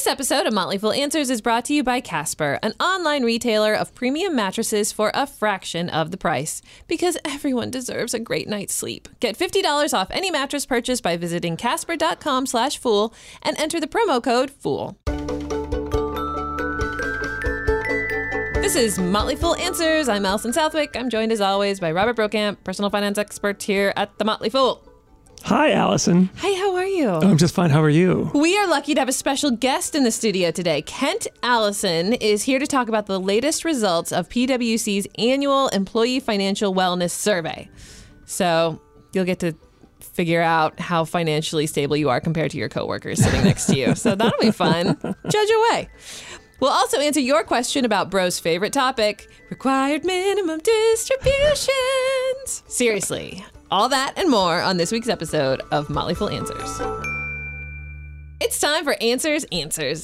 This episode of Motley Fool Answers is brought to you by Casper, an online retailer of premium mattresses for a fraction of the price. Because everyone deserves a great night's sleep. Get $50 off any mattress purchase by visiting casper.com/fool and enter the promo code FOOL. This is Motley Fool Answers. I'm Alison Southwick. I'm joined as always by Robert Brokamp, personal finance expert here at the Motley Fool. Hi, Allison. Hi, how are you? Oh, I'm just fine. How are you? We are lucky to have a special guest in the studio today. Kent Alison is here to talk about the latest results of PwC's annual Employee Financial Wellness Survey. So you'll get to figure out how financially stable you are compared to your coworkers sitting next to you. So that'll be fun. Judge away. We'll also answer your question about bro's favorite topic, required minimum distributions. Seriously. All that and more on this week's episode of Motley Fool Answers. It's time for Answers.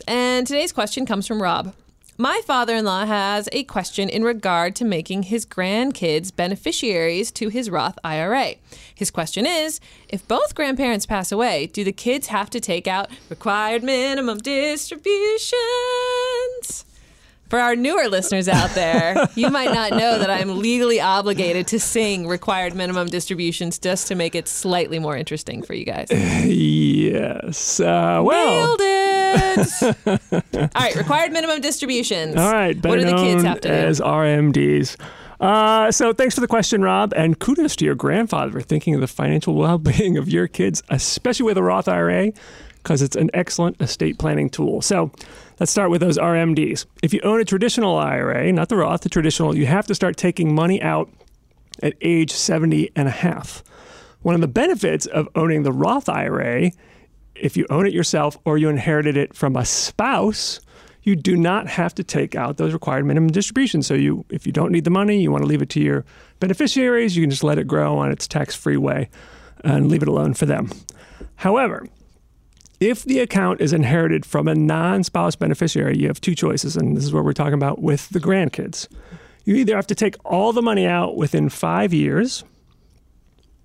And today's question comes from Rob. My father-in-law has a question in regard to making his grandkids beneficiaries to his Roth IRA. His question is, if both grandparents pass away, do the kids have to take out required minimum distributions? For our newer listeners out there, you might not know that I'm legally obligated to sing required minimum distributions just to make it slightly more interesting for you guys. Yes. Well. Nailed it. All right. Required minimum distributions. All right. What do the kids have to do? As RMDs. So thanks for the question, Rob, and kudos to your grandfather for thinking of the financial well-being of your kids, especially with a Roth IRA, because it's an excellent estate planning tool. So let's start with those RMDs. If you own a traditional IRA, not the Roth, the traditional, you have to start taking money out at age 70 and a half. One of the benefits of owning the Roth IRA, if you own it yourself or you inherited it from a spouse, you do not have to take out those required minimum distributions. So if you don't need the money, you want to leave it to your beneficiaries, you can just let it grow on its tax-free way and leave it alone for them. However, if the account is inherited from a non-spouse beneficiary, you have two choices, and this is what we're talking about with the grandkids. You either have to take all the money out within 5 years,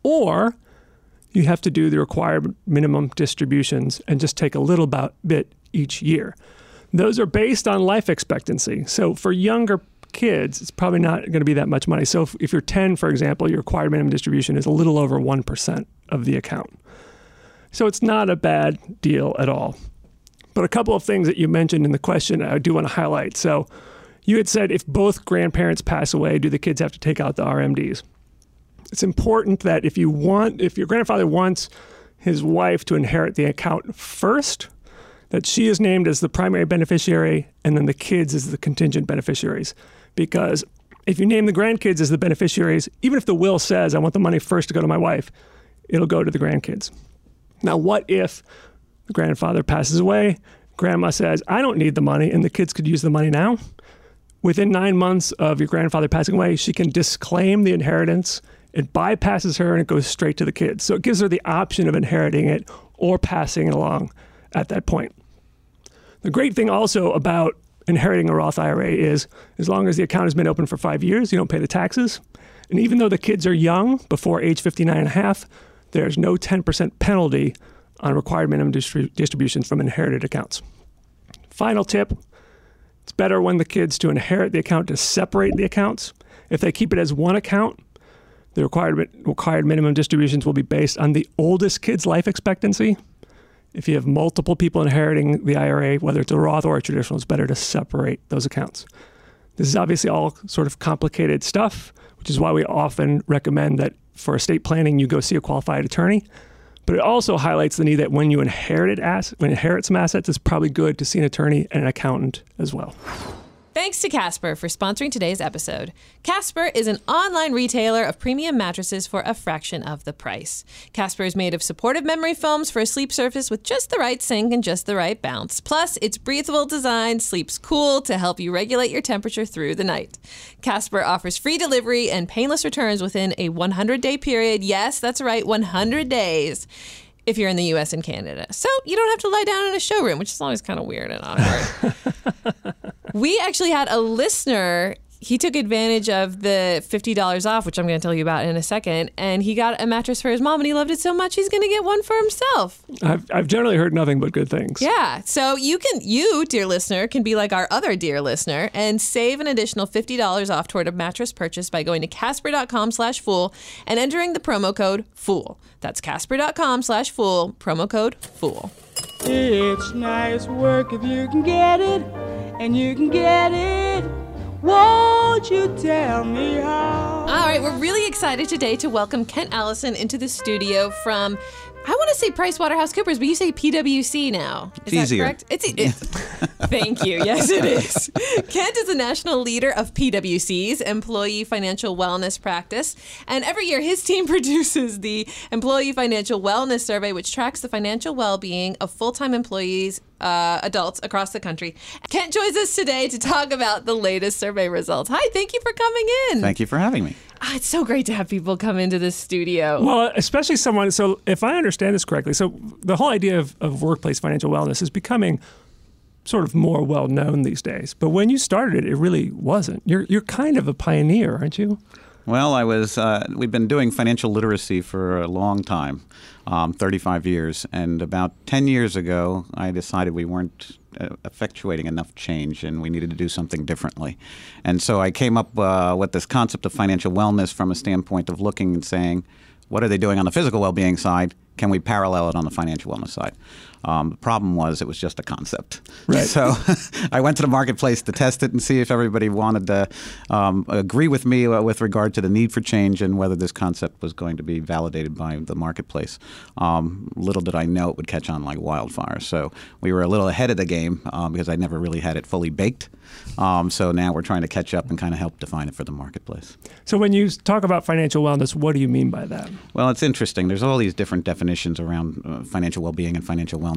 or you have to do the required minimum distributions and just take a little bit each year. Those are based on life expectancy. So for younger kids, it's probably not going to be that much money. So if you're 10, for example, your required minimum distribution is a little over 1% of the account. So it's not a bad deal at all. But a couple of things that you mentioned in the question I do want to highlight. So you had said if both grandparents pass away, do the kids have to take out the RMDs? It's important that if your grandfather wants his wife to inherit the account first, that she is named as the primary beneficiary and then the kids as the contingent beneficiaries. Because if you name the grandkids as the beneficiaries, even if the will says I want the money first to go to my wife, it'll go to the grandkids. Now, what if the grandfather passes away, grandma says, I don't need the money, and the kids could use the money now? Within 9 months of your grandfather passing away, she can disclaim the inheritance. It bypasses her, and it goes straight to the kids. So it gives her the option of inheriting it or passing it along at that point. The great thing also about inheriting a Roth IRA is as long as the account has been open for 5 years, you don't pay the taxes. And even though the kids are young, before age 59 and a half, there's no 10% penalty on required minimum distributions from inherited accounts. Final tip, it's better when the kids to inherit the account to separate the accounts. If they keep it as one account, the required minimum distributions will be based on the oldest kid's life expectancy. If you have multiple people inheriting the IRA, whether it's a Roth or a traditional, it's better to separate those accounts. This is obviously all sort of complicated stuff, which is why we often recommend that for estate planning, you go see a qualified attorney. But it also highlights the need that when you inherit some assets, it's probably good to see an attorney and an accountant as well. Thanks to Casper for sponsoring today's episode. Casper is an online retailer of premium mattresses for a fraction of the price. Casper is made of supportive memory foams for a sleep surface with just the right sink and just the right bounce. Plus, its breathable design sleeps cool to help you regulate your temperature through the night. Casper offers free delivery and painless returns within a 100-day period. Yes, that's right, 100 days. If you're in the U.S. and Canada. So you don't have to lie down in a showroom, which is always kind of weird and awkward. We actually had a listener he took advantage of the $50 off, which I'm going to tell you about in a second, and he got a mattress for his mom, and he loved it so much he's going to get one for himself. I've generally heard nothing but good things. Yeah, so you, dear listener, can be like our other dear listener and save an additional $50 off toward a mattress purchase by going to Casper.com/fool and entering the promo code FOOL. That's Casper.com/fool, promo code FOOL. It's nice work if you can get it, and you can get it. Won't you tell me how? All right, we're really excited today to welcome Kent Alison into the studio from, I want to say PricewaterhouseCoopers, but you say PwC now. Is that correct? It's Thank you. Yes, it is. Kent is a national leader of PwC's Employee Financial Wellness Practice. And every year, his team produces the Employee Financial Wellness Survey, which tracks the financial well-being of full-time employees, adults across the country. Kent joins us today to talk about the latest survey results. Hi, thank you for coming in. Thank you for having me. It's so great to have people come into this studio. Well, especially someone, so if I understand this correctly, so the whole idea of workplace financial wellness is becoming sort of more well-known these days. But when you started it, it really wasn't. You're kind of a pioneer, aren't you? Well, I was. We've been doing financial literacy for a long time, 35 years. And about 10 years ago, I decided we weren't effectuating enough change and we needed to do something differently. And so I came up with this concept of financial wellness from a standpoint of looking and saying, what are they doing on the physical well-being side? Can we parallel it on the financial wellness side? The problem was it was just a concept. Right. So I went to the marketplace to test it and see if everybody wanted to agree with me with regard to the need for change and whether this concept was going to be validated by the marketplace. Little did I know it would catch on like wildfire. So we were a little ahead of the game because I never really had it fully baked. So now we're trying to catch up and kind of help define it for the marketplace. So when you talk about financial wellness, what do you mean by that? Well, it's interesting. There's all these different definitions around financial well-being and financial wellness.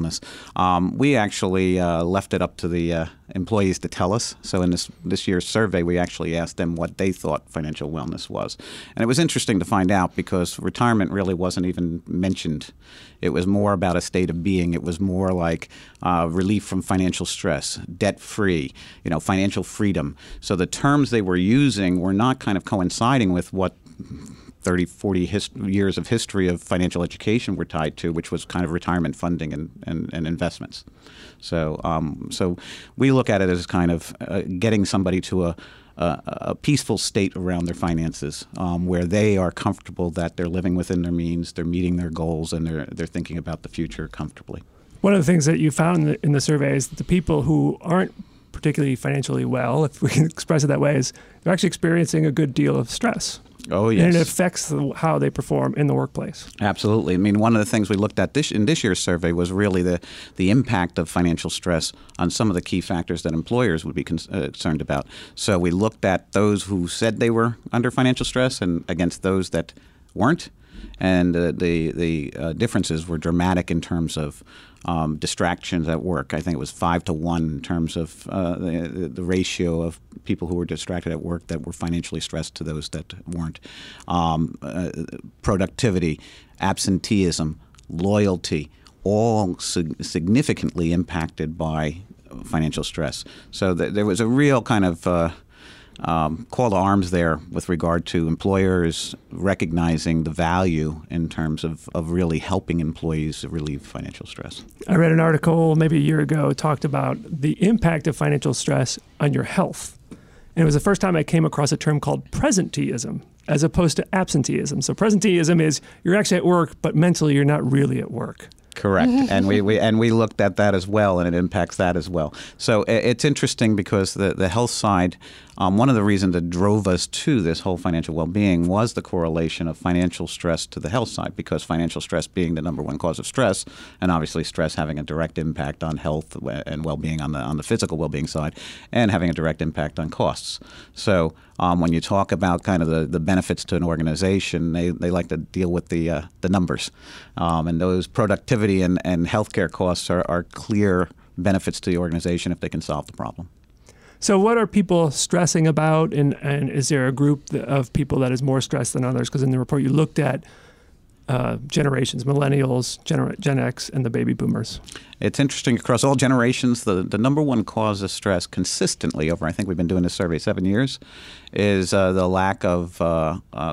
We actually left it up to the employees to tell us. So in this year's survey, we actually asked them what they thought financial wellness was. And it was interesting to find out because retirement really wasn't even mentioned. It was more about a state of being. It was more like relief from financial stress, debt-free, financial freedom. So the terms they were using were not kind of coinciding with what 30, 40 years of history of financial education were tied to, which was kind of retirement funding and investments. So so we look at it as kind of getting somebody to a peaceful state around their finances where they are comfortable that they're living within their means, they're meeting their goals, and they're thinking about the future comfortably. One of the things that you found in the survey is that the people who aren't particularly financially well, if we can express it that way, is they're actually experiencing a good deal of stress. Oh, yes. And it affects how they perform in the workplace. Absolutely. I mean, one of the things we looked at in this year's survey was really the impact of financial stress on some of the key factors that employers would be concerned about. So we looked at those who said they were under financial stress and against those that weren't. And the differences were dramatic in terms of distractions at work. I think it was 5-to-1 in terms of the ratio of people who were distracted at work that were financially stressed to those that weren't. Productivity, absenteeism, loyalty, all significantly impacted by financial stress. So there was a real kind of call to arms there with regard to employers recognizing the value in terms of really helping employees relieve financial stress. I read an article maybe a year ago talked about the impact of financial stress on your health. And it was the first time I came across a term called presenteeism as opposed to absenteeism. So presenteeism is you're actually at work, but mentally you're not really at work. Correct. And we looked at that as well, and it impacts that as well. So it's interesting because the health side, one of the reasons that drove us to this whole financial well-being was the correlation of financial stress to the health side, because financial stress being the number one cause of stress, and obviously stress having a direct impact on health and well-being on the physical well-being side, and having a direct impact on costs. So when you talk about kind of the benefits to an organization, they like to deal with the numbers, and those productivity and healthcare costs are clear benefits to the organization if they can solve the problem. So what are people stressing about, and is there a group of people that is more stressed than others? Because in the report you looked at, generations, millennials, Gen X, and the baby boomers. It's interesting across all generations, the number one cause of stress consistently over, I think we've been doing this survey 7 years, is the lack of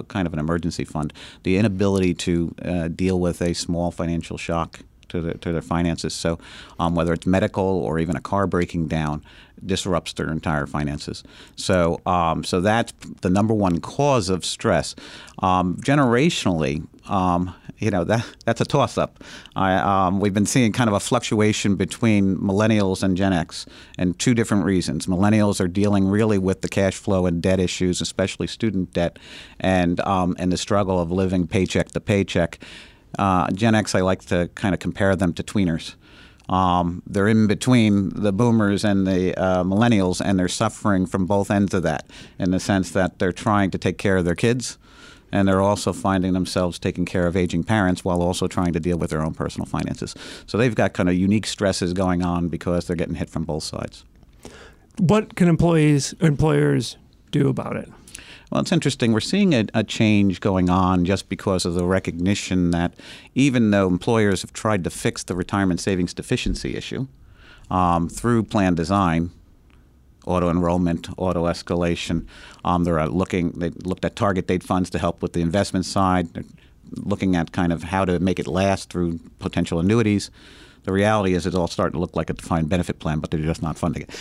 kind of an emergency fund, the inability to deal with a small financial shock to their finances. So whether it's medical or even a car breaking down disrupts their entire finances. So so that's the number one cause of stress. Generationally, you know, that's a toss-up. We've been seeing kind of a fluctuation between millennials and Gen X, and two different reasons. Millennials are dealing really with the cash flow and debt issues, especially student debt, and the struggle of living paycheck to paycheck. Gen X, I like to kind of compare them to tweeners. They're in between the boomers and the millennials, and they're suffering from both ends of that, in the sense that they're trying to take care of their kids, and they're also finding themselves taking care of aging parents while also trying to deal with their own personal finances. So they've got kind of unique stresses going on because they're getting hit from both sides. What can employers do about it? Well, it's interesting. We're seeing a change going on just because of the recognition that even though employers have tried to fix the retirement savings deficiency issue through plan design, auto-enrollment, auto-escalation, they looked at target date funds to help with the investment side, they're looking at kind of how to make it last through potential annuities. The reality is it's all starting to look like a defined benefit plan, but they're just not funding it.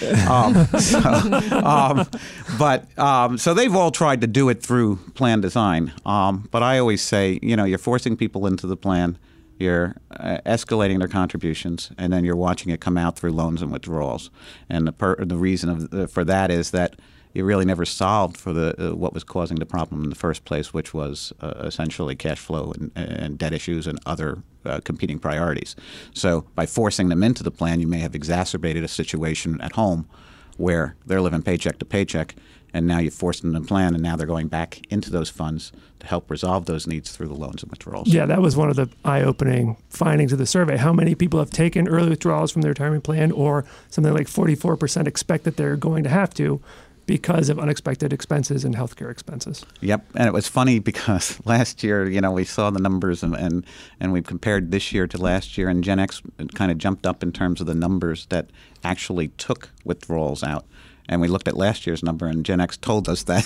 So they've all tried to do it through plan design. But I always say, you know, you're forcing people into the plan, you're escalating their contributions, and then you're watching it come out through loans and withdrawals. And the reason for that is that you really never solved for what was causing the problem in the first place, which was essentially cash flow and debt issues and other competing priorities. So by forcing them into the plan, you may have exacerbated a situation at home where they're living paycheck to paycheck, and now you've forced them to plan, and now they're going back into those funds to help resolve those needs through the loans and withdrawals. Yeah, that was one of the eye-opening findings of the survey. How many people have taken early withdrawals from their retirement plan, or something like 44% expect that they're going to have to, because of unexpected expenses and healthcare expenses. Yep, and it was funny because last year, you know, we saw the numbers and we compared this year to last year, and Gen X kind of jumped up in terms of the numbers that actually took withdrawals out. And we looked at last year's number, and Gen X told us that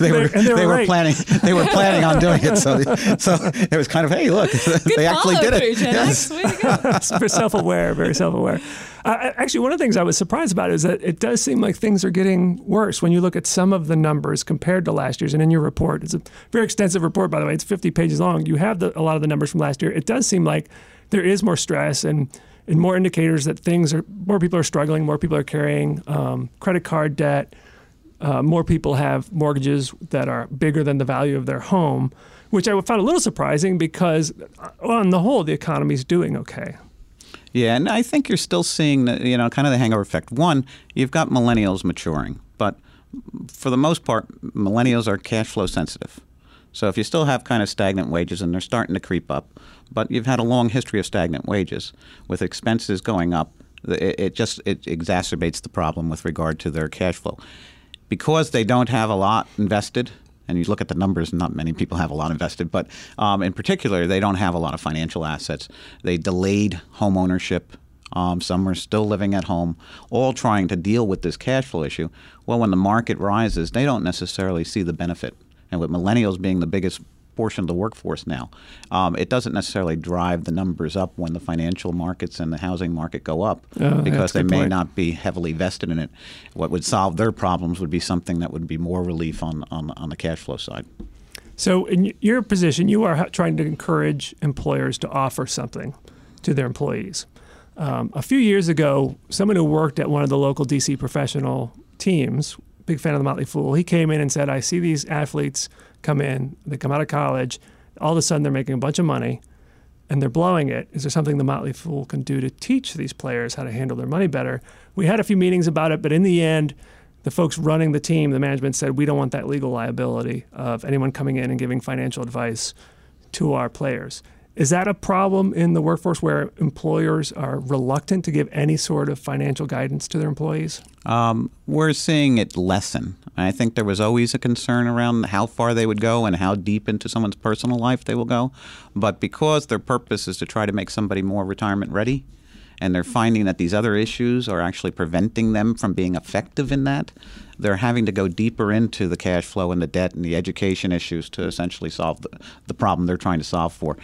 they were planning on doing it. So it was kind of, hey, look, they actually did it. Gen X. Yes. We're self-aware, very self-aware. Actually, one of the things I was surprised about is that it does seem like things are getting worse when you look at some of the numbers compared to last year's. And in your report, it's a very extensive report, by the way. It's 50 pages long. You have a lot of the numbers from last year. It does seem like there is more stress and more indicators that more people are struggling, more people are carrying credit card debt, more people have mortgages that are bigger than the value of their home, which I found a little surprising because on the whole, the economy's doing okay. Yeah, and I think you're still seeing, you know, kind of the hangover effect. One, you've got millennials maturing, but for the most part, millennials are cash flow sensitive. So if you still have kind of stagnant wages, and they're starting to creep up, but you've had a long history of stagnant wages with expenses going up, it just exacerbates the problem with regard to their cash flow. Because they don't have a lot invested, and you look at the numbers, not many people have a lot invested, but in particular, they don't have a lot of financial assets. They delayed home ownership. Some are still living at home, all trying to deal with this cash flow issue. Well, when the market rises, they don't necessarily see the benefit. And with millennials being the biggest portion of the workforce now, it doesn't necessarily drive the numbers up when the financial markets and the housing market go up because they may not be heavily vested in it. What would solve their problems would be something that would be more relief on the cash flow side. So in your position, you are trying to encourage employers to offer something to their employees. A few years ago, someone who worked at one of the local D.C. professional teams, big fan of the Motley Fool, he came in and said, I see these athletes come in, they come out of college, all of a sudden they're making a bunch of money and they're blowing it. Is there something the Motley Fool can do to teach these players how to handle their money better? We had a few meetings about it, but in the end, the folks running the team, the management said, we don't want that legal liability of anyone coming in and giving financial advice to our players. Is that a problem in the workforce where employers are reluctant to give any sort of financial guidance to their employees? We're seeing it lessen. I think there was always a concern around how far they would go and how deep into someone's personal life they will go. But because their purpose is to try to make somebody more retirement ready, and they're finding that these other issues are actually preventing them from being effective in that, they're having to go deeper into the cash flow and the debt and the education issues to essentially solve the problem they're trying to solve for.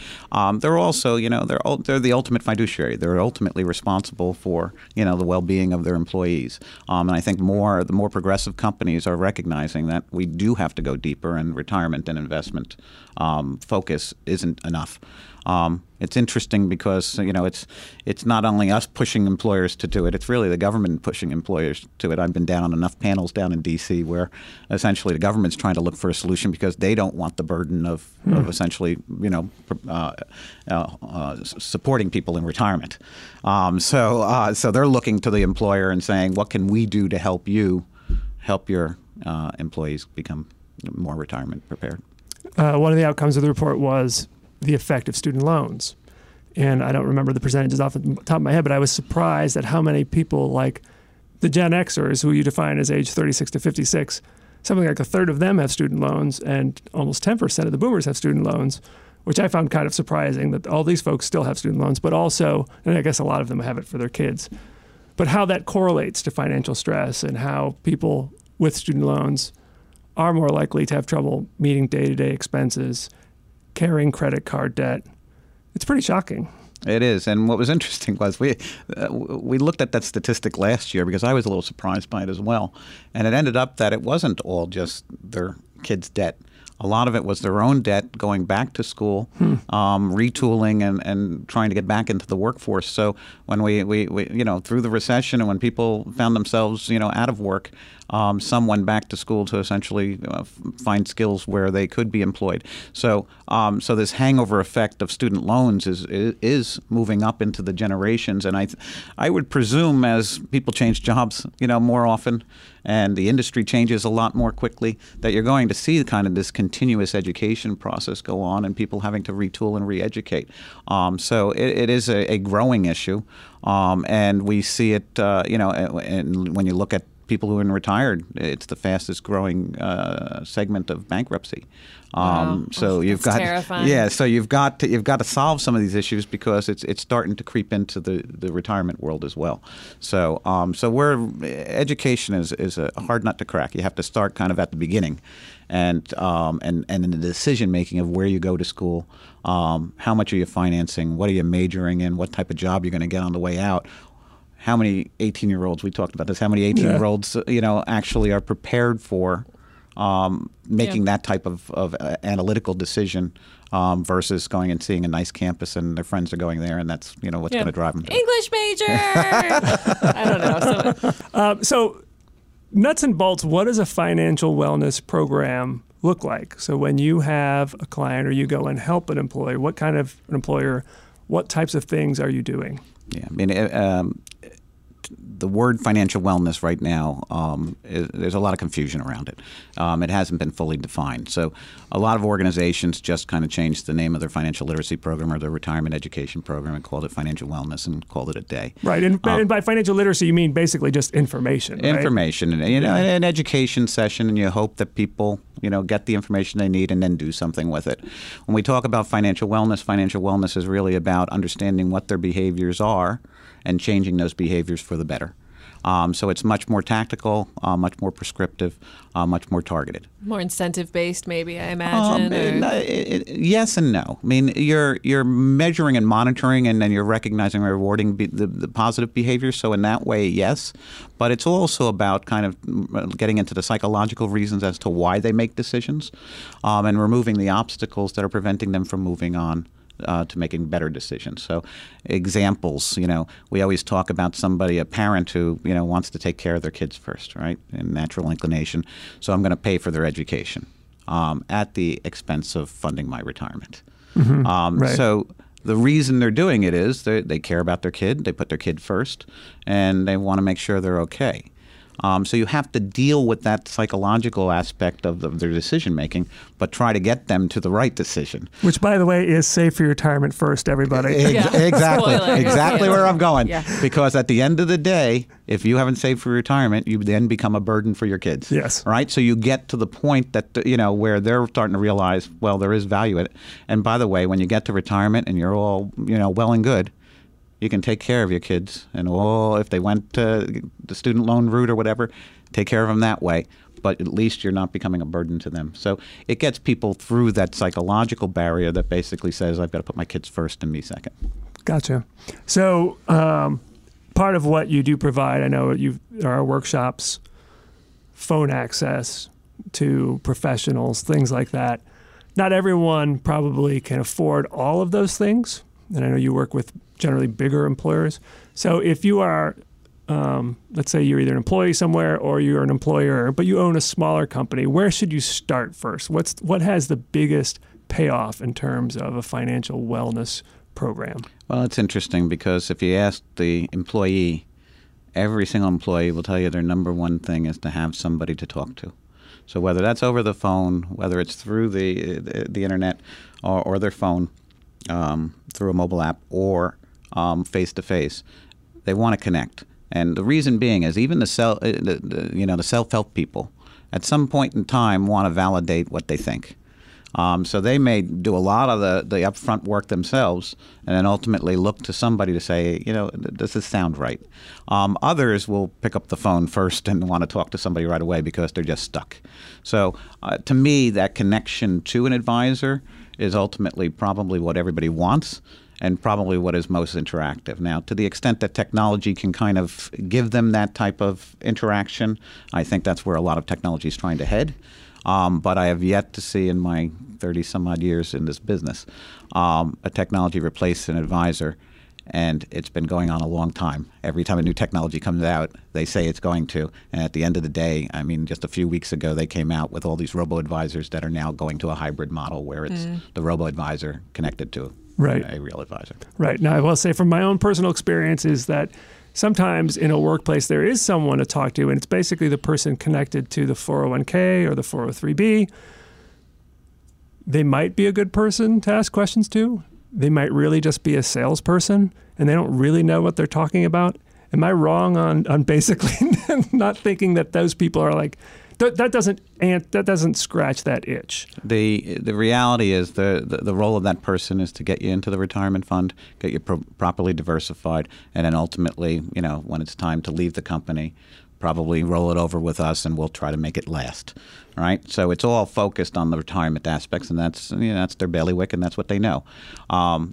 They're also, they're the ultimate fiduciary. They're ultimately responsible for, the well-being of their employees. And I think the more progressive companies are recognizing that we do have to go deeper, and retirement and investment focus isn't enough. It's interesting because, it's not only us pushing employers to do it, it's really the government pushing employers to it. I've been down on enough panels down in D.C. where essentially the government's trying to look for a solution because they don't want the burden of essentially, supporting people in retirement. So they're looking to the employer and saying, what can we do to help you help your employees become more retirement prepared? One of the outcomes of the report was the effect of student loans. And I don't remember the percentages off the top of my head, but I was surprised at how many people, like the Gen Xers, who you define as age 36 to 56, something like a third of them have student loans, and almost 10% of the boomers have student loans, which I found kind of surprising that all these folks still have student loans, but also, and I guess a lot of them have it for their kids, but how that correlates to financial stress and how people with student loans are more likely to have trouble meeting day-to-day expenses, carrying credit card debt. It's pretty shocking. It is. And what was interesting was we looked at that statistic last year because I was a little surprised by it as well. And it ended up that it wasn't all just their kids' debt. A lot of it was their own debt, going back to school, retooling and trying to get back into the workforce. So when we through the recession and when people found themselves, out of work, some went back to school to essentially find skills where they could be employed. So this hangover effect of student loans is moving up into the generations. And I would presume as people change jobs, more often, and the industry changes a lot more quickly, that you're going to see kind of this continuous education process go on and people having to retool and re-educate. So it is a growing issue. And we see it, and when you look at people who are retired, it's the fastest growing segment of bankruptcy. Wow. So you've got terrifying. Yeah. So you've got to solve some of these issues because it's starting to creep into the retirement world as well. So education is a hard nut to crack. You have to start kind of at the beginning, and in the decision making of where you go to school, how much are you financing, what are you majoring in, what type of job you're going to get on the way out. How many 18-year-olds, we talked about this, how many 18-year-olds, actually are prepared for making that type of analytical decision versus going and seeing a nice campus and their friends are going there and that's, what's going to drive them to English major! I don't know. So nuts and bolts, what does a financial wellness program look like? So when you have a client or you go and help an employer, what kind of an employer, what types of things are you doing? Yeah, I mean, the word financial wellness right now, there's a lot of confusion around it. It hasn't been fully defined. So a lot of organizations just kind of changed the name of their financial literacy program or their retirement education program and called it financial wellness and called it a day. Right. And by financial literacy, you mean basically just information, right? Information. And, an education session, and you hope that people, get the information they need and then do something with it. When we talk about financial wellness is really about understanding what their behaviors are and changing those behaviors for the better. So it's much more tactical, much more prescriptive, much more targeted. More incentive-based, maybe, I imagine? Yes and no. I mean, you're measuring and monitoring, and then you're recognizing and rewarding the positive behavior. So in that way, yes. But it's also about kind of getting into the psychological reasons as to why they make decisions, and removing the obstacles that are preventing them from moving on to making better decisions. So examples, we always talk about a parent who, wants to take care of their kids first, right? And natural inclination. So I'm going to pay for their education at the expense of funding my retirement. Mm-hmm. Right. So the reason they're doing it is they care about their kid. They put their kid first and they want to make sure they're okay. So you have to deal with that psychological aspect of their decision making, but try to get them to the right decision. Which, by the way, is save for retirement first, everybody. Exactly. Exactly where I'm going. Yeah. Because at the end of the day, if you haven't saved for retirement, you then become a burden for your kids. Yes. Right? So you get to the point that, you know, where they're starting to realize, well, there is value in it. And by the way, when you get to retirement and you're all, you know, well and good, you can take care of your kids. And oh, if they went to the student loan route or whatever, take care of them that way. But at least you're not becoming a burden to them. So it gets people through that psychological barrier that basically says, I've got to put my kids first and me second. Gotcha. So part of what you do provide, I know there are workshops, phone access to professionals, things like that. Not everyone probably can afford all of those things. And I know you work with generally bigger employers. So if you are, let's say you're either an employee somewhere or you're an employer, but you own a smaller company, where should you start first? What has the biggest payoff in terms of a financial wellness program? Well, it's interesting because if you ask the employee, every single employee will tell you their number one thing is to have somebody to talk to. So whether that's over the phone, whether it's through the internet or their phone, through a mobile app or face-to-face, they want to connect. And the reason being is even the self-help people at some point in time want to validate what they think. So they may do a lot of the upfront work themselves and then ultimately look to somebody to say, you know, does this sound right? Others will pick up the phone first and want to talk to somebody right away because they're just stuck. So to me, that connection to an advisor is ultimately probably what everybody wants and probably what is most interactive. Now, to the extent that technology can kind of give them that type of interaction, I think that's where a lot of technology is trying to head. But I have yet to see in my 30-some-odd years in this business a technology replace an advisor, and it's been going on a long time. Every time a new technology comes out, they say it's going to, and at the end of the day, I mean, just a few weeks ago, they came out with all these robo-advisors that are now going to a hybrid model where it's the robo-advisor connected to a real advisor. Right. Now, I will say from my own personal experience is that sometimes in a workplace, there is someone to talk to, and it's basically the person connected to the 401k or the 403b. They might be a good person to ask questions to. They might really just be a salesperson, and they don't really know what they're talking about. Am I wrong on basically not thinking that those people are like, that doesn't scratch that itch? The reality is the role of that person is to get you into the retirement fund, get you properly diversified, and then ultimately, you know, when it's time to leave the company, probably roll it over with us and we'll try to make it last, right? So it's all focused on the retirement aspects, and that's, you know, that's their bailiwick and that's what they know.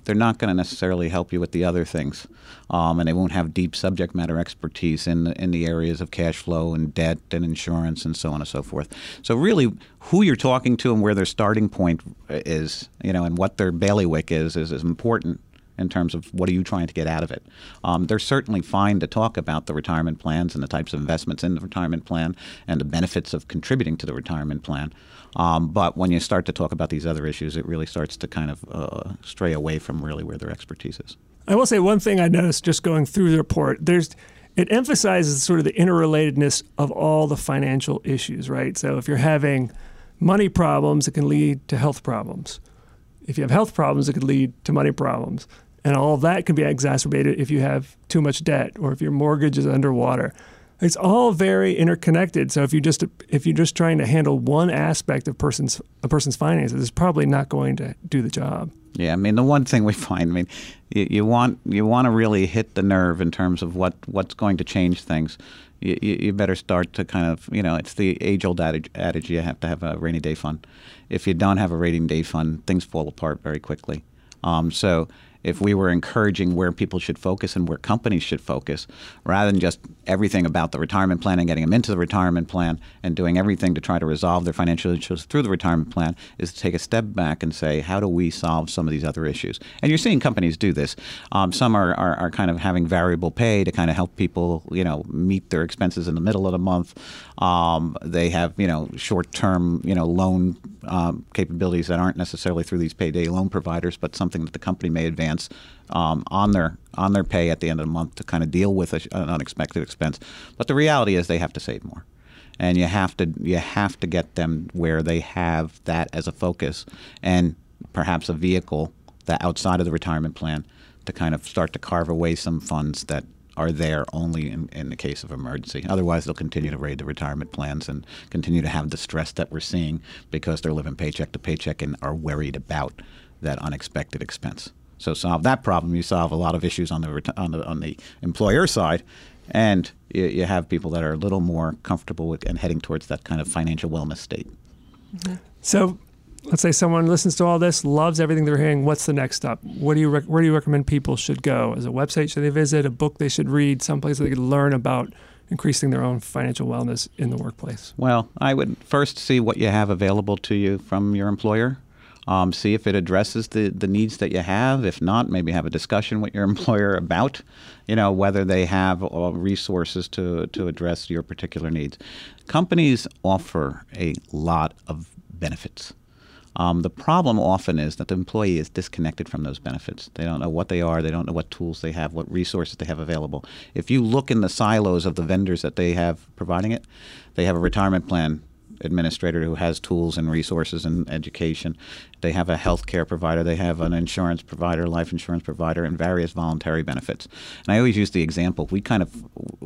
They're not going to necessarily help you with the other things, and they won't have deep subject matter expertise in the areas of cash flow and debt and insurance and so on and so forth. So really who you're talking to and where their starting point is, you know, and what their bailiwick is important in terms of what are you trying to get out of it. They're certainly fine to talk about the retirement plans and the types of investments in the retirement plan and the benefits of contributing to the retirement plan. But when you start to talk about these other issues, it really starts to kind of stray away from really where their expertise is. I will say one thing I noticed just going through the report, it emphasizes sort of the interrelatedness of all the financial issues, right? So if you're having money problems, it can lead to health problems. If you have health problems, it could lead to money problems. And all of that can be exacerbated if you have too much debt or if your mortgage is underwater. It's all very interconnected. So if you're just trying to handle one aspect of a person's finances, it's probably not going to do the job. Yeah, I mean, the one thing we find, I mean, you want to really hit the nerve in terms of what's going to change things. You better start to kind of, you know, it's the age-old adage, you have to have a rainy day fund. If you don't have a rainy day fund, things fall apart very quickly. So if we were encouraging where people should focus and where companies should focus, rather than just everything about the retirement plan and getting them into the retirement plan and doing everything to try to resolve their financial issues through the retirement plan, is to take a step back and say, how do we solve some of these other issues? And you're seeing companies do this. Some are kind of having variable pay to kind of help people, you know, meet their expenses in the middle of the month. They have, you know, short-term, you know, loan capabilities that aren't necessarily through these payday loan providers, but something that the company may advance expense on their pay at the end of the month to kind of deal with an unexpected expense. But the reality is they have to save more. And you have to get them where they have that as a focus and perhaps a vehicle that outside of the retirement plan to kind of start to carve away some funds that are there only in the case of emergency. Otherwise, they'll continue to raid the retirement plans and continue to have the stress that we're seeing because they're living paycheck to paycheck and are worried about that unexpected expense. So solve that problem. You solve a lot of issues on the employer side. And you have people that are a little more comfortable with and heading towards that kind of financial wellness state. Mm-hmm. So let's say someone listens to all this, loves everything they're hearing. What's the next step? Where do you recommend people should go? Is it a website should they visit, a book they should read, someplace they could learn about increasing their own financial wellness in the workplace? Well, I would first see what you have available to you from your employer. See if it addresses the needs that you have. If not, maybe have a discussion with your employer about, whether they have resources to address your particular needs. Companies offer a lot of benefits. The problem often is that the employee is disconnected from those benefits. They don't know what they are. They don't know what tools they have, what resources they have available. If you look in the silos of the vendors that they have providing it, they have a retirement plan administrator who has tools and resources and education. They have a healthcare provider. They have an insurance provider, life insurance provider, and various voluntary benefits. And I always use the example,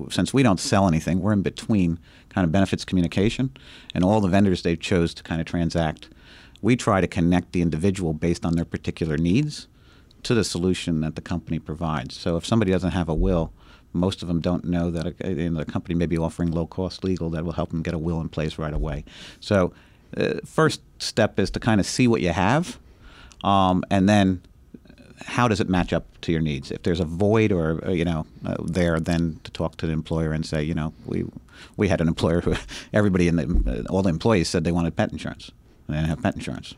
since we don't sell anything, we're in between kind of benefits communication and all the vendors they chose to kind of transact. We try to connect the individual based on their particular needs to the solution that the company provides. So if somebody doesn't have a will, most of them don't know that the company may be offering low-cost legal that will help them get a will in place right away. So first step is to kind of see what you have, and then how does it match up to your needs? If there's a void or, there, then to talk to the employer and say, we had an employer who everybody all the employees said they wanted pet insurance, and they didn't have pet insurance.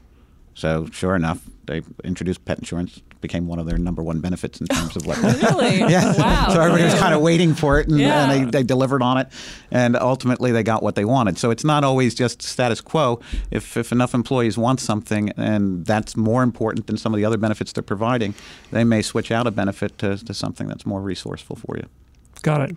So sure enough, they introduced pet insurance, became one of their number one benefits in terms of what. Really? Yeah. Wow. So everybody was kind of waiting for it, and they delivered on it, and ultimately they got what they wanted. So it's not always just status quo. If enough employees want something, and that's more important than some of the other benefits they're providing, they may switch out a benefit to something that's more resourceful for you. Got it.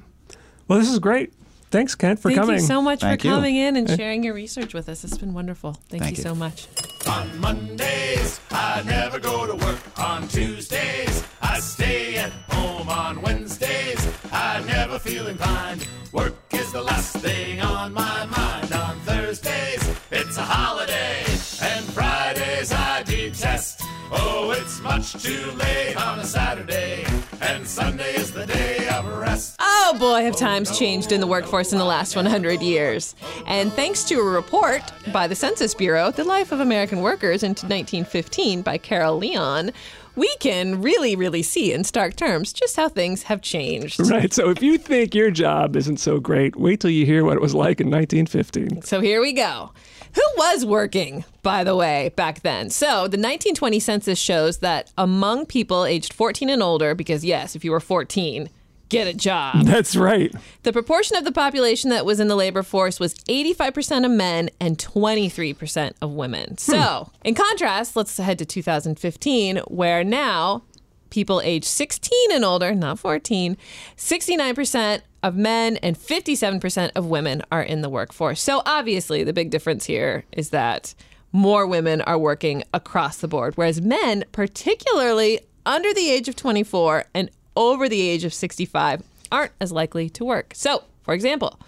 Well, this is great. Thanks, Kent, for coming. Thank you so much for coming in and sharing your research with us. It's been wonderful. Thank you so much. On Mondays, I never go to work. On Tuesdays, I stay at home. On Wednesdays, I never feel inclined. Work is the last thing on my mind. On Thursdays, it's a holiday. And Fridays, I detest. Oh, it's much too late on a Saturday. And Sunday is the day of rest. Oh boy, have times changed in the workforce in the last 100 years. And thanks to a report by the Census Bureau, The Life of American Workers in 1915 by Carol Leon, we can really, really see in stark terms just how things have changed. Right. So if you think your job isn't so great, wait till you hear what it was like in 1915. So here we go. Who was working, by the way, back then? So the 1920 census shows that among people aged 14 and older, because yes, if you were 14, get a job. That's right. The proportion of the population that was in the labor force was 85% of men and 23% of women. So in contrast, let's head to 2015, where now people aged 16 and older, not 14, 69% of men and 57% of women are in the workforce. So obviously the big difference here is that more women are working across the board, whereas men, particularly under the age of 24 and over the age of 65, aren't as likely to work. So, for example,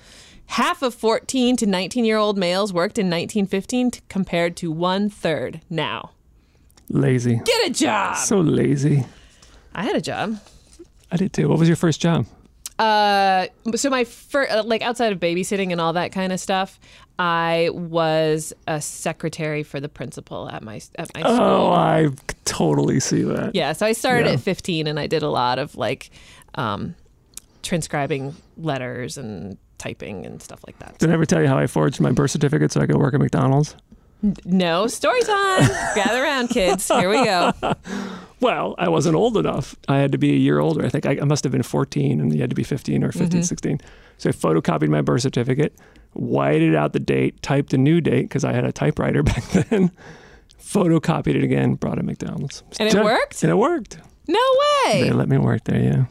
half of 14 to 19-year-old males worked in 1915 compared to 1/3 now. Lazy. Get a job. So lazy. I had a job. I did too. What was your first job? So my first, like outside of babysitting and all that kind of stuff, I was a secretary for the principal at my school. Oh, I totally see that. Yeah, so I started at 15, and I did a lot of transcribing letters and typing and stuff like that. Did I ever tell you how I forged my birth certificate so I could work at McDonald's? No, story time. Gather around, kids. Here we go. Well, I wasn't old enough. I had to be a year older. I think I must have been 14, and you had to be 15 or 15, 16. So I photocopied my birth certificate, whited out the date, typed a new date because I had a typewriter back then, photocopied it again, brought it to McDonald's. And it worked? And it worked. No way. They let me work there, yeah.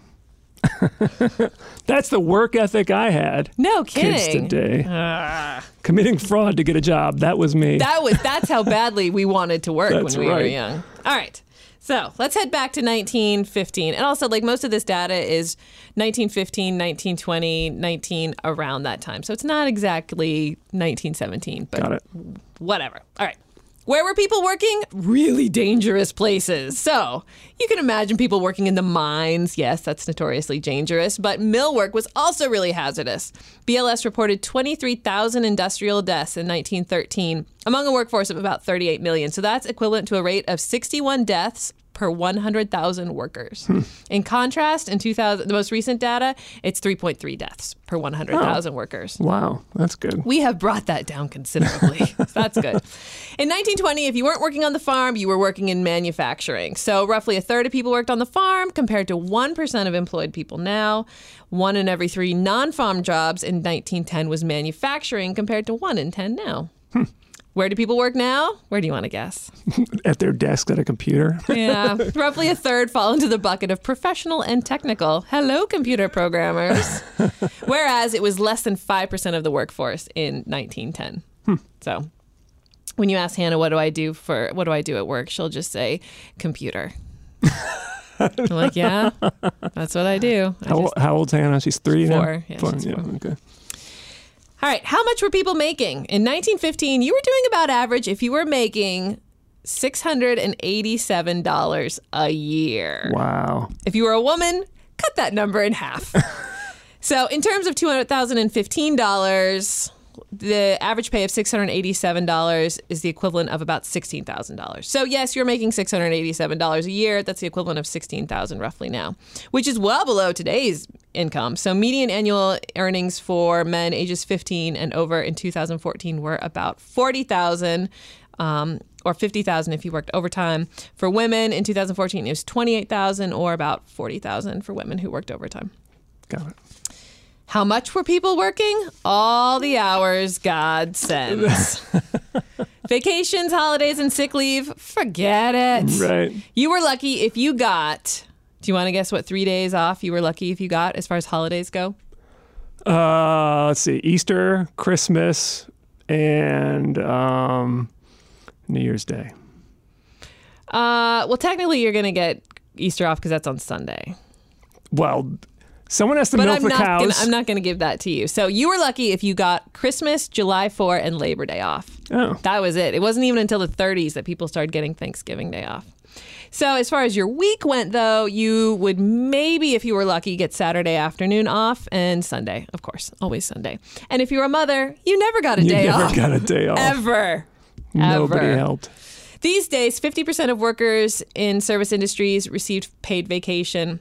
That's the work ethic I had. No kidding. Kids today. Committing fraud to get a job. That was me. That's how badly we wanted to work when we were young. All right. So let's head back to 1915. And also, like, most of this data is 1915, 1920, 19 around that time. So it's not exactly 1917, but whatever. All right. Where were people working? Really dangerous places. So you can imagine people working in the mines. Yes, that's notoriously dangerous. But mill work was also really hazardous. BLS reported 23,000 industrial deaths in 1913 among a workforce of about 38 million. So that's equivalent to a rate of 61 deaths per 100,000 workers. In contrast, in the most recent data, it's 3.3 deaths per 100,000 workers. Wow, that's good. We have brought that down considerably. So that's good. In 1920, if you weren't working on the farm, you were working in manufacturing. So roughly a third of people worked on the farm compared to 1% of employed people now. 1 in every 3 non-farm jobs in 1910 was manufacturing compared to 1 in 10 now. Where do people work now? Where do you want to guess? At their desk at a computer. Yeah. Roughly a third fall into the bucket of professional and technical. Hello, computer programmers. Whereas it was less than 5% of the workforce in 1910. So when you ask Hannah, what do I do at work? She'll just say computer. I'm like, yeah, that's what I do. How old's Hannah? She's 3 now? 4. Yeah, 4. She's 4. Yeah, okay. All right, how much were people making? In 1915, you were doing about average if you were making $687 a year. Wow. If you were a woman, cut that number in half. So in terms of $200,015, the average pay of $687 is the equivalent of about $16,000. So yes, you're making $687 a year. That's the equivalent of $16,000 roughly now, which is well below today's income. So median annual earnings for men ages 15 and over in 2014 were about $40,000 or $50,000 if you worked overtime. For women in 2014, it was $28,000 or about $40,000 for women who worked overtime. Got it. How much were people working? All the hours God sends. Vacations, holidays, and sick leave, forget it. Right. You were lucky if you got, do you want to guess what 3 days off you were lucky if you got as far as holidays go? Let's see, Easter, Christmas, and New Year's Day. Well, technically you're going to get Easter off because that's on Sunday. Well, someone has to milk the cows. I'm not going to give that to you. So you were lucky if you got Christmas, July 4, and Labor Day off. Oh. That was it. It wasn't even until the 30s that people started getting Thanksgiving Day off. So as far as your week went, though, you would maybe, if you were lucky, get Saturday afternoon off and Sunday, of course. Always Sunday. And if you were a mother, you never got a day off. You never got a day off. Ever. Nobody helped. These days, 50% of workers in service industries received paid vacation,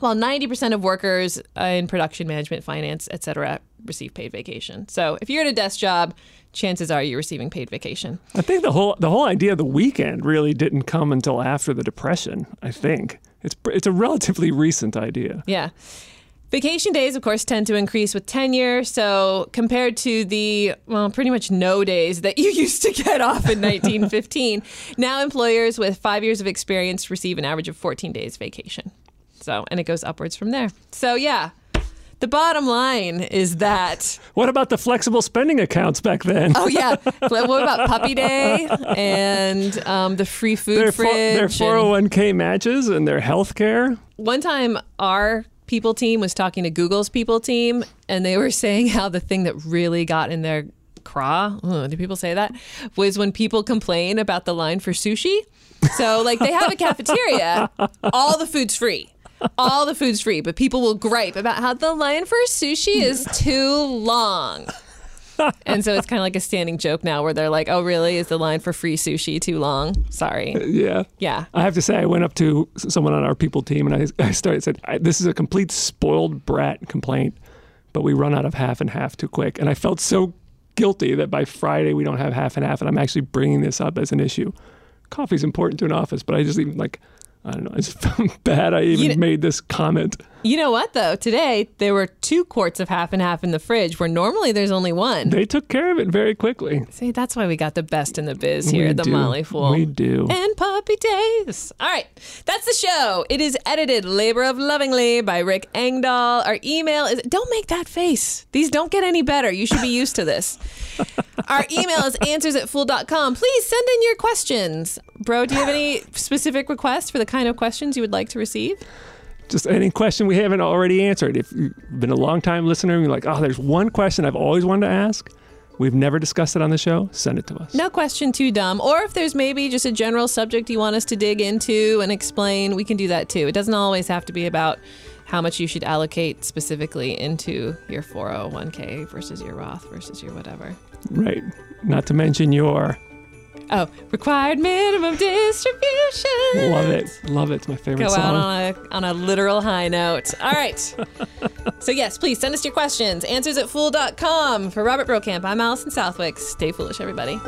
while 90% of workers in production management, finance, et cetera, receive paid vacation. So if you're at a desk job, chances are you're receiving paid vacation. I think the whole idea of the weekend really didn't come until after the Depression, I think. It's a relatively recent idea. Yeah. Vacation days, of course, tend to increase with tenure. So compared to the, well, pretty much no days that you used to get off in 1915, now employers with 5 years of experience receive an average of 14 days vacation. So, and it goes upwards from there. So, yeah, the bottom line is that. What about the flexible spending accounts back then? Oh, yeah. What about Puppy Day and the free food fridge? Their 401k matches and their health care. One time, our people team was talking to Google's people team, and they were saying how the thing that really got in their craw, do people say that, was when people complain about the line for sushi. So, like, they have a cafeteria. All the food's free. All the food's free, but people will gripe about how the line for sushi is too long. And so it's kind of like a standing joke now where they're like, oh, really? Is the line for free sushi too long? Sorry. Yeah. Yeah. I have to say, I went up to someone on our people team and I said, this is a complete spoiled brat complaint, but we run out of half and half too quick. And I felt so guilty that by Friday we don't have half and half, and I'm actually bringing this up as an issue. Coffee's important to an office, but I just even like... I don't know. It's bad I even made this comment. You know what, though? Today, there were 2 quarts of half and half in the fridge, where normally there's only one. They took care of it very quickly. See, that's why we got the best in the biz here at the Motley Fool. We do. And puppy days. All right. That's the show. It is edited Labor of Lovingly by Rick Engdahl. Our email is... Don't make that face. These don't get any better. You should be used to this. Our email is answers@fool.com. Please send in your questions. Bro, do you have any specific requests for the kind of questions you would like to receive? Just any question we haven't already answered. If you've been a long-time listener and you're like, oh, there's one question I've always wanted to ask, we've never discussed it on the show, send it to us. No question too dumb. Or if there's maybe just a general subject you want us to dig into and explain, we can do that too. It doesn't always have to be about how much you should allocate specifically into your 401k versus your Roth versus your whatever. Right. Not to mention your... Oh, required minimum distributions. Love it. Love it. It's my favorite song. Go out on a literal high note. All right. So yes, please send us your questions. Answers@fool.com. For Robert Brokamp, I'm Alison Southwick. Stay foolish, everybody.